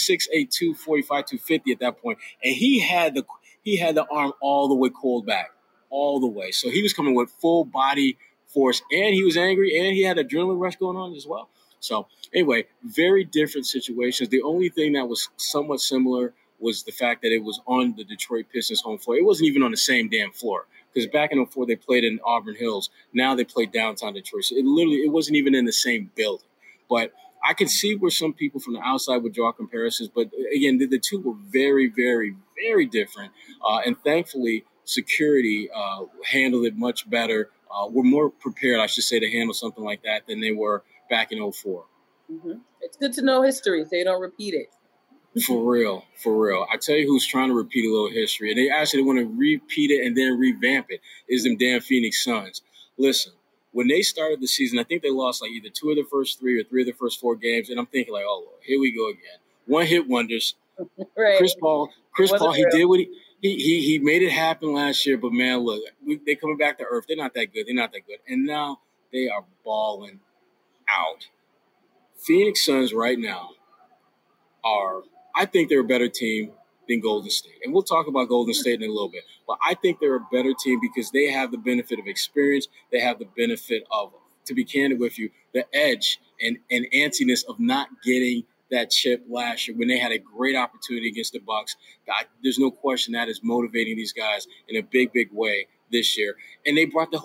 245, 250 at that point, and he had the arm all the way coiled back, all the way. So he was coming with full body force, and he was angry, and he had adrenaline rush going on as well. So anyway, very different situations. The only thing that was somewhat similar was the fact that it was on the Detroit Pistons' home floor. It wasn't even on the same damn floor, because back in 2004 they played in Auburn Hills. Now they play downtown Detroit. So it wasn't even in the same building, but I can see where some people from the outside would draw comparisons, but again, the two were very, very, very different. And thankfully, security handled it much better. We're more prepared, I should say, to handle something like that than they were back in 2004. Mm-hmm. It's good to know history so you don't repeat it. For real. I tell you who's trying to repeat a little history, and they actually want to repeat it and then revamp it, is them damn Phoenix Suns. Listen. When they started the season, I think they lost like either two of the first three or three of the first four games. And I'm thinking like, oh, Lord, here we go again. One hit wonders. Right. Chris Paul, he did what he made it happen last year. But, man, look, they're coming back to earth. They're not that good. And now they are balling out. Phoenix Suns right now I think they're a better team than Golden State. And we'll talk about Golden State in a little bit. But I think they're a better team because they have the benefit of experience. They have the benefit of, to be candid with you, the edge and antsiness of not getting that chip last year when they had a great opportunity against the Bucks. There's no question that is motivating these guys in a big, big way this year. And they brought the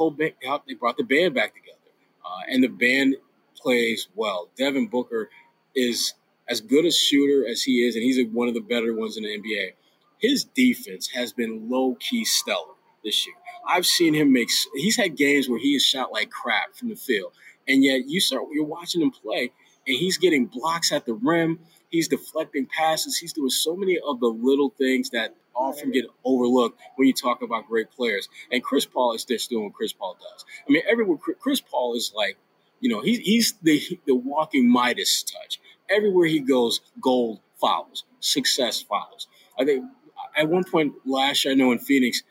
band back together. And the band plays well. Devin Booker is as good a shooter as he is, and he's one of the better ones in the NBA. His defense has been low-key stellar this year. I've seen him he's had games where he has shot like crap from the field, and yet you're watching him play, and he's getting blocks at the rim, he's deflecting passes, he's doing so many of the little things that often get overlooked when you talk about great players. And Chris Paul is just doing what Chris Paul does. I mean, everywhere Chris Paul is like, he's the walking Midas touch. Everywhere he goes, gold follows, success follows. I think at one point last year, I know in Phoenix,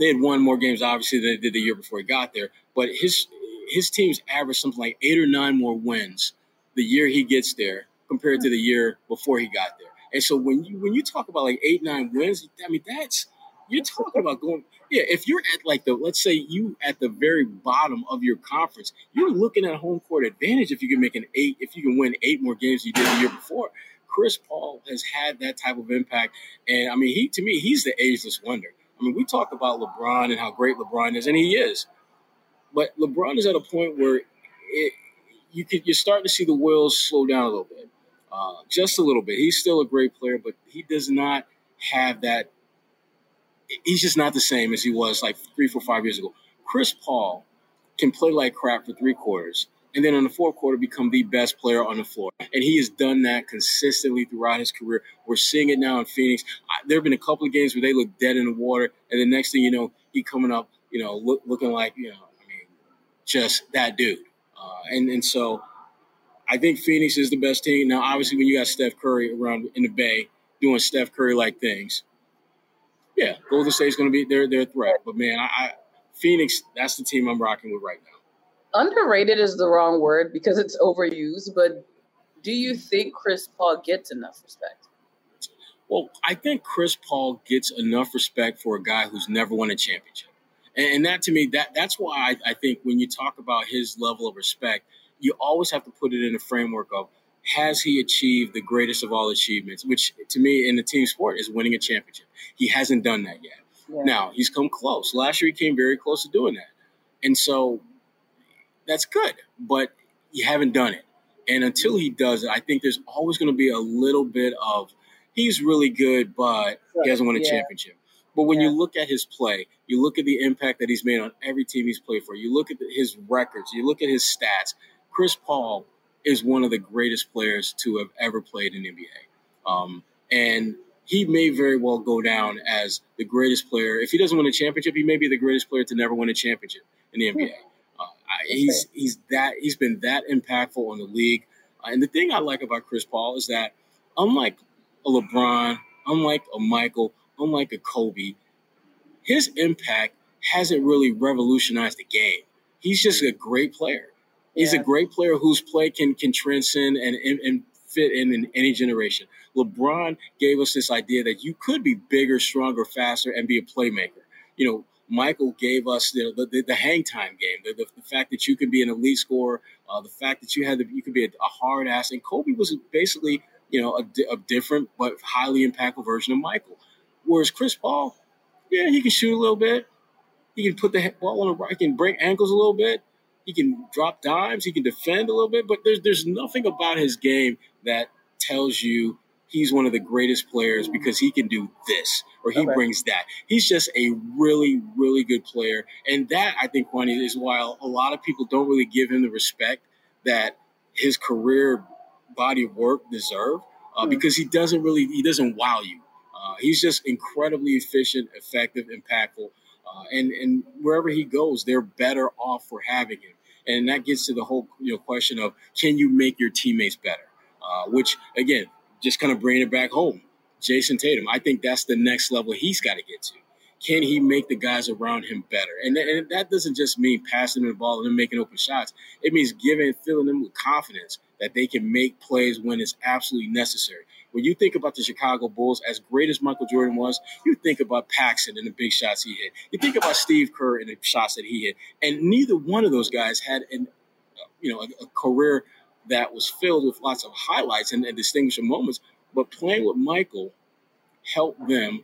they had won more games, obviously, than they did the year before he got there. But his teams averaged something like 8 or 9 more wins the year he gets there compared to the year before he got there. And so when you talk about like 8, 9 wins, I mean, that's You're talking about going – yeah, if you're at like the – let's say you at the very bottom of your conference, you're looking at home court advantage if you can make an eight – if you can win eight more games than you did the year before. Chris Paul has had that type of impact. And, I mean, he to me, he's the ageless wonder. I mean, we talk about LeBron and how great LeBron is, and he is. But LeBron is at a point where you're starting to see the wheels slow down a little bit, just a little bit. He's still a great player, but he does not have that. He's just not the same as he was like 3, 4, 5 years ago. Chris Paul can play like crap for three quarters and then in the fourth quarter become the best player on the floor. And he has done that consistently throughout his career. We're seeing it now in Phoenix. There have been a couple of games where they look dead in the water, and the next thing you know, he coming up, you know, looking like, you know, I mean, just that dude. And so I think Phoenix is the best team. Now, obviously, when you got Steph Curry around in the Bay doing Steph Curry-like things, yeah, Golden State's going to be their threat. But, man, Phoenix, that's the team I'm rocking with right now. Underrated is the wrong word because it's overused, but do you think Chris Paul gets enough respect? Well, I think Chris Paul gets enough respect for a guy who's never won a championship. And that, to me, that's why I think when you talk about his level of respect, you always have to put it in the framework of, has he achieved the greatest of all achievements, which to me in the team sport is winning a championship. He hasn't done that yet. Yeah. Now, he's come close. Last year he came very close to doing that. And so that's good, but you haven't done it. And until he does it, I think there's always going to be a little bit of he's really good, but he hasn't won a championship. But when you look at his play, you look at the impact that he's made on every team he's played for, you look at his records, you look at his stats, Chris Paul is one of the greatest players to have ever played in the NBA. And he may very well go down as the greatest player. If he doesn't win a championship, he may be the greatest player to never win a championship in the NBA. He's been that impactful on the league. And the thing I like about Chris Paul is that unlike a LeBron, unlike a Michael, unlike a Kobe, his impact hasn't really revolutionized the game. He's just a great player. He's a great player whose play can transcend and fit in any generation. LeBron gave us this idea that you could be bigger, stronger, faster, and be a playmaker. You know, Michael gave us the hang time game, the fact that you could be an elite scorer, the fact that you could be a hard ass. And Kobe was basically, you know, a different but highly impactful version of Michael. Whereas Chris Paul, yeah, he can shoot a little bit. He can put the ball on the right. He can break ankles a little bit. He can drop dimes. He can defend a little bit. But there's nothing about his game that tells you he's one of the greatest players because he can do this or he brings that. He's just a really, really good player. And that, I think, Kwani, is why a lot of people don't really give him the respect that his career body of work deserve because he doesn't wow you. He's just incredibly efficient, effective, impactful. And wherever he goes, they're better off for having him. And that gets to the whole question of, can you make your teammates better? Which, again, just kind of bringing it back home. Jayson Tatum, I think that's the next level he's got to get to. Can he make the guys around him better? And that doesn't just mean passing them the ball and them making open shots. It means filling them with confidence that they can make plays when it's absolutely necessary. When you think about the Chicago Bulls, as great as Michael Jordan was, you think about Paxson and the big shots he hit. You think about Steve Kerr and the shots that he hit. And neither one of those guys had a career that was filled with lots of highlights and distinguishing moments. But playing with Michael helped them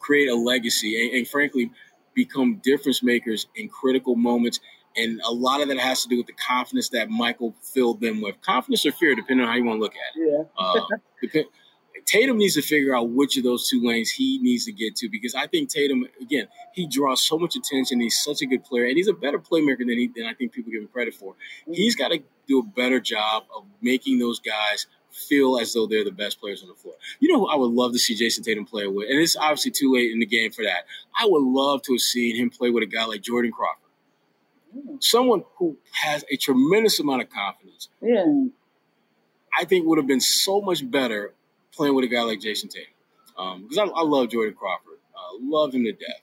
create a legacy and frankly, become difference makers in critical moments. And a lot of that has to do with the confidence that Michael filled them with. Confidence or fear, depending on how you want to look at it. Yeah. Tatum needs to figure out which of those two lanes he needs to get to because I think Tatum, again, he draws so much attention. He's such a good player, and he's a better playmaker than I think people give him credit for. Mm-hmm. He's got to do a better job of making those guys feel as though they're the best players on the floor. You know who I would love to see Jayson Tatum play with? And it's obviously too late in the game for that. I would love to have seen him play with a guy like Jordan Crawford. Someone who has a tremendous amount of confidence, who I think would have been so much better playing with a guy like Jayson Tatum. Because I love Jordan Crawford. Love him to death.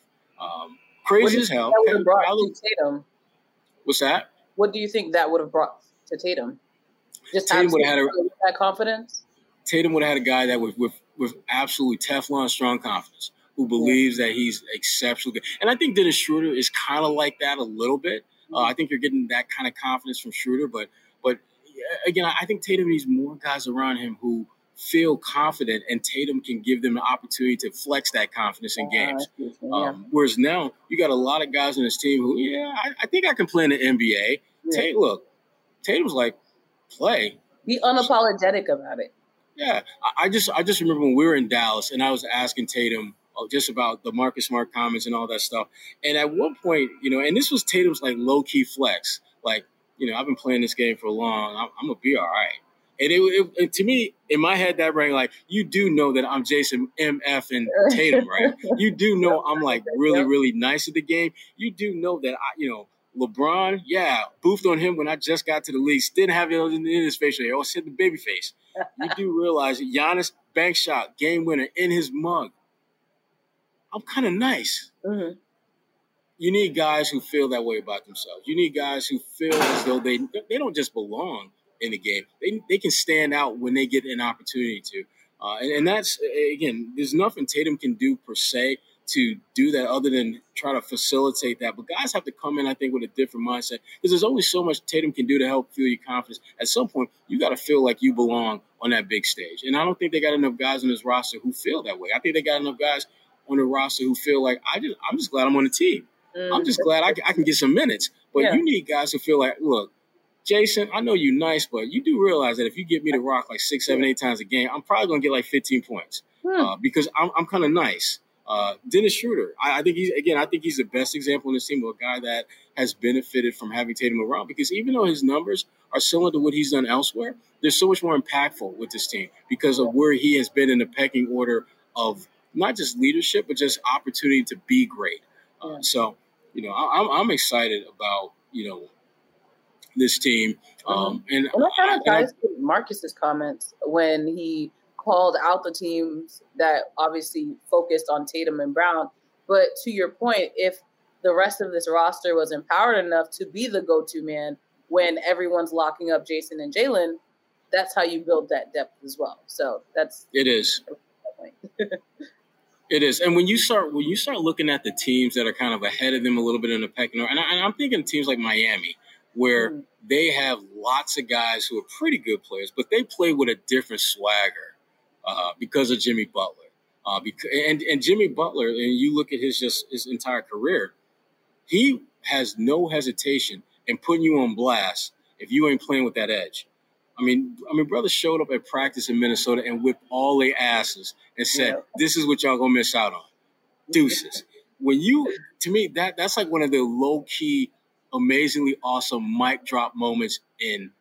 Crazy as hell. What do you think that would have brought to Tatum? What's that? What do you think that would have brought to Tatum? Just Tatum would have had that confidence? Tatum would have had a guy that was with absolutely Teflon strong confidence. who believes that he's exceptionally good. And I think Dennis Schröder is kind of like that a little bit. I think you're getting that kind of confidence from Schröder. But again, I think Tatum needs more guys around him who feel confident, and Tatum can give them the opportunity to flex that confidence in games. Whereas now, you got a lot of guys on this team who, I think I can play in the NBA. Yeah. Tatum's like, play. Be unapologetic about it. Yeah. I just remember when we were in Dallas and I was asking Tatum just about the Marcus Smart comments and all that stuff. And at one point, and this was Tatum's like low-key flex. Like, I've been playing this game for long. I'm going to be all right. And it to me, in my head, that rang like, you do know that I'm Jayson MF and Tatum, right? You do know I'm like really, really nice at the game. You do know that, LeBron, boofed on him when I just got to the league. Didn't have it in his facial hair. Always hit the baby face. You do realize that Giannis, bank shot, game winner in his mug. I'm kind of nice. Mm-hmm. You need guys who feel that way about themselves. You need guys who feel as though they don't just belong in the game. They can stand out when they get an opportunity to. And that's, again, there's nothing Tatum can do per se to do that other than try to facilitate that. But guys have to come in, I think, with a different mindset, because there's only so much Tatum can do to help fuel your confidence. At some point, you got to feel like you belong on that big stage. And I don't think they got enough guys on this roster who feel that way. I think they got enough guys on the roster who feel like, I'm just glad I'm on the team. I'm just glad I can get some minutes. But you need guys who feel like, look, Jayson, I know you're nice, but you do realize that if you get me to rock like 6, 7, 8 times a game, I'm probably going to get like 15 points because I'm kind of nice. Dennis Schröder, I think he's the best example on this team of a guy that has benefited from having Tatum around, because even though his numbers are similar to what he's done elsewhere, they're so much more impactful with this team because of where he has been in the pecking order of not just leadership, but just opportunity to be great. So, I'm excited about, this team. And I kind of ties to Marcus's comments when he called out the teams that obviously focused on Tatum and Brown. But to your point, if the rest of this roster was empowered enough to be the go-to man when everyone's locking up Jayson and Jaylen, that's how you build that depth as well. So it is. It is. And when you start looking at the teams that are kind of ahead of them a little bit in the pecking order, and I'm thinking teams like Miami, where they have lots of guys who are pretty good players, but they play with a different swagger because of Jimmy Butler. And Jimmy Butler, and you look at his entire career, he has no hesitation in putting you on blast if you ain't playing with that edge. I mean, brothers showed up at practice in Minnesota and whipped all their asses and said, "This is what y'all gonna miss out on, deuces." That's like one of the low key, amazingly awesome mic drop moments in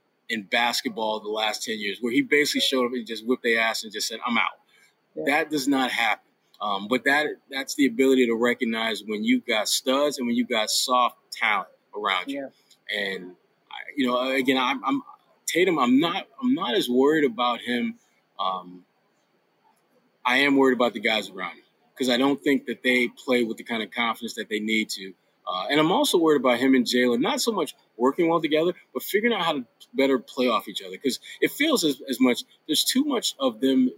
basketball the last 10 years, where he basically showed up and just whipped their ass and just said, "I'm out." Yeah. That does not happen. But that's the ability to recognize when you've got studs and when you've got soft talent around you. Yeah. And again, I'm Tatum, I'm not as worried about him. I am worried about the guys around him, because I don't think that they play with the kind of confidence that they need to. And I'm also worried about him and Jaylen, not so much working well together, but figuring out how to better play off each other, because it feels as much there's too much of them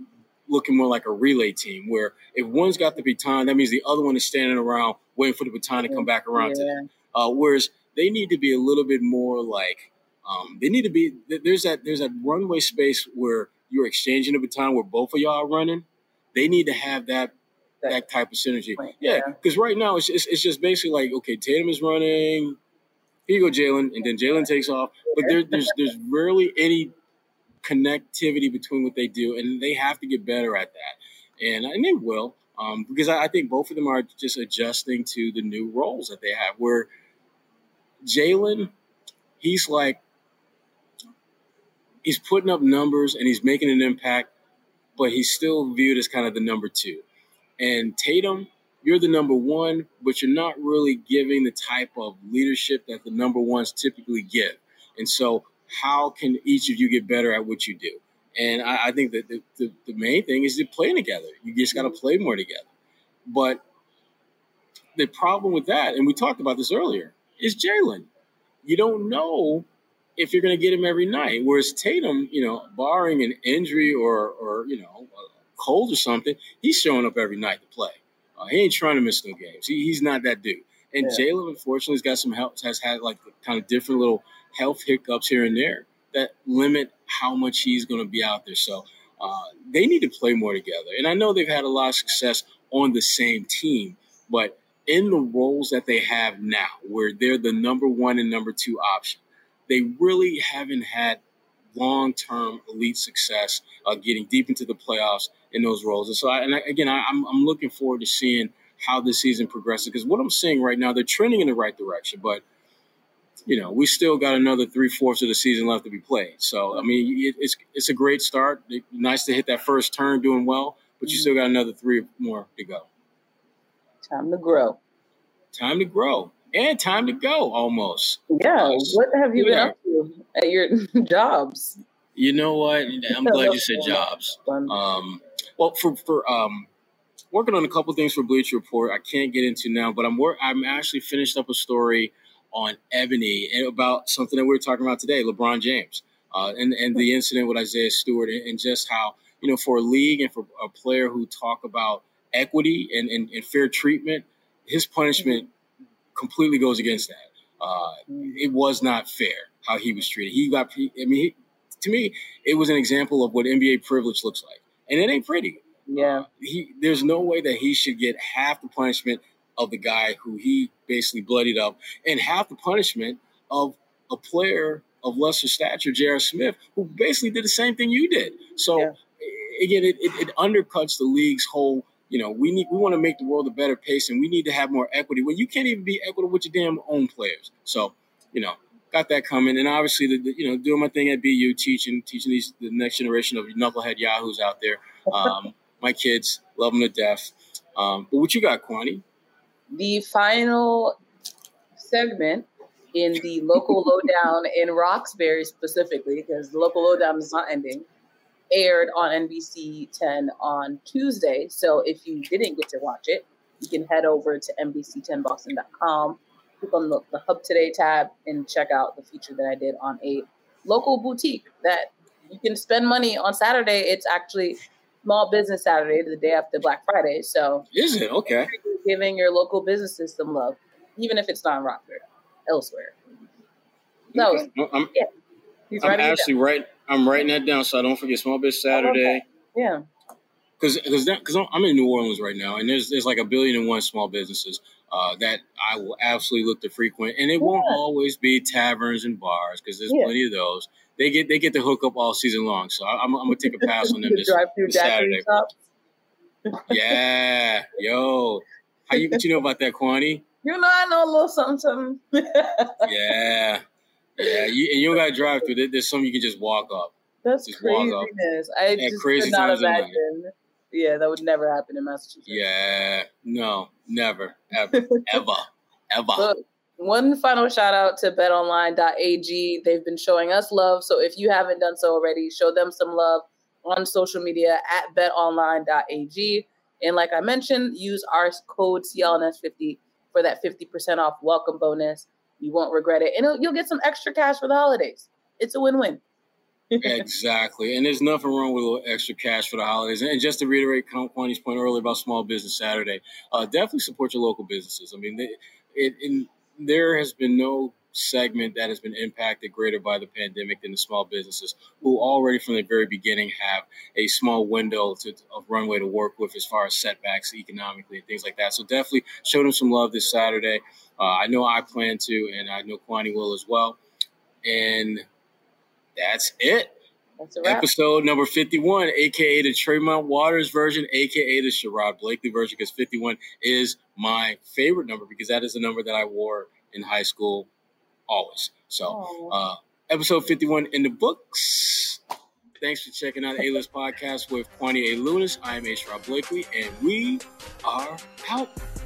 looking more like a relay team, where if one's got the baton, that means the other one is standing around waiting for the baton to come back around to them. Whereas they need to be a little bit more like, there's that runway space where you're exchanging a baton where both of y'all are running. They need to have that type of synergy. Yeah, because right now it's just basically like, okay, Tatum is running, here you go, Jaylen, and then Jaylen takes off. But there's rarely any connectivity between what they do, and they have to get better at that. And they will, because I think both of them are just adjusting to the new roles that they have, where Jaylen, he's like, he's putting up numbers and he's making an impact, but he's still viewed as kind of the number two. And Tatum, you're the number one, but you're not really giving the type of leadership that the number ones typically give. And so how can each of you get better at what you do? And I think that the main thing is to play together. You just got to play more together. But the problem with that, and we talked about this earlier, is Jaylen. You don't know if you're going to get him every night. Whereas Tatum, barring an injury or a cold or something, he's showing up every night to play. He ain't trying to miss no games. He's not that dude. And Jalen, unfortunately, has got some help. Has had like kind of different little health hiccups here and there that limit how much he's going to be out there. So they need to play more together. And I know they've had a lot of success on the same team, but in the roles that they have now, where they're the number one and number two option, they really haven't had long-term elite success getting deep into the playoffs in those roles. And so, I'm looking forward to seeing how this season progresses, because what I'm seeing right now, they're trending in the right direction, but we still got another 3/4 of the season left to be played. So, I mean, it's a great start. Nice to hit that first turn doing well, but you still got another three more to go. Time to grow. Time to grow. And time to go, almost. Yeah. What have you been up to at your jobs? You know what? I'm glad you said jobs. Well, for working on a couple things for Bleacher Report, I can't get into now, but I'm actually finished up a story on Ebony and about something that we were talking about today, LeBron James, and the incident with Isaiah Stewart, and just how, for a league and for a player who talk about equity and fair treatment, his punishment completely goes against that. It was not fair how he was treated. To me, it was an example of what NBA privilege looks like, and it ain't pretty. Yeah, there's no way that he should get half the punishment of the guy who he basically bloodied up, and half the punishment of a player of lesser stature, J.R. Smith, who basically did the same thing you did. So again, it undercuts the league's whole, we want to make the world a better place, and we need to have more equity. Well, you can't even be equitable with your damn own players. So, got that coming. And obviously, doing my thing at BU, teaching the next generation of knucklehead yahoos out there. My kids love them to death. But what you got, Kwani? The final segment in the local lowdown in Roxbury specifically, because the local lowdown is not ending, aired on NBC 10 on Tuesday. So if you didn't get to watch it, you can head over to NBC10Boston.com, click on the Hub Today tab, and check out the feature that I did on a local boutique that you can spend money on Saturday. It's actually Small Business Saturday, the day after Black Friday. So is it? Okay. Giving your local businesses some love, even if it's not in Rockford, elsewhere. No, I'm writing that down so I don't forget. Small Business Saturday. Oh, okay. Yeah. Because I'm in New Orleans right now, and there's like 1,000,000,001 small businesses that I will absolutely look to frequent, and it won't always be taverns and bars, because there's plenty of those. They get the hook up all season long, so I'm gonna take a pass on them this Saturday. Yeah, yo, what you know about that, Kwani? I know a little something. Yeah. You don't gotta drive through. There's something you can just walk up. That's just craziness. I just could not imagine. Yeah, that would never happen in Massachusetts. Yeah, no, never, ever, ever. Look, one final shout out to BetOnline.ag. They've been showing us love, so if you haven't done so already, show them some love on social media at BetOnline.ag. And like I mentioned, use our code CLNS50 for that 50% off welcome bonus. You won't regret it. And you'll get some extra cash for the holidays. It's a win-win. Exactly. And there's nothing wrong with a little extra cash for the holidays. And just to reiterate Kwani's point earlier about Small Business Saturday, definitely support your local businesses. I mean, there has been no segment that has been impacted greater by the pandemic than the small businesses, who already from the very beginning have a small window of runway to work with as far as setbacks economically and things like that. So definitely show them some love this Saturday. I know I plan to, and I know Kwani will as well. And that's it. That's a wrap. Episode number 51, a.k.a. the Tremont Waters version, a.k.a. the Sherrod Blakely version, because 51 is my favorite number, because that is the number that I wore in high school always. So episode 51 in the books. Thanks for checking out the A List Podcast with Kwani A. Lunis. I am A. Sherrod Blakely, and we are out.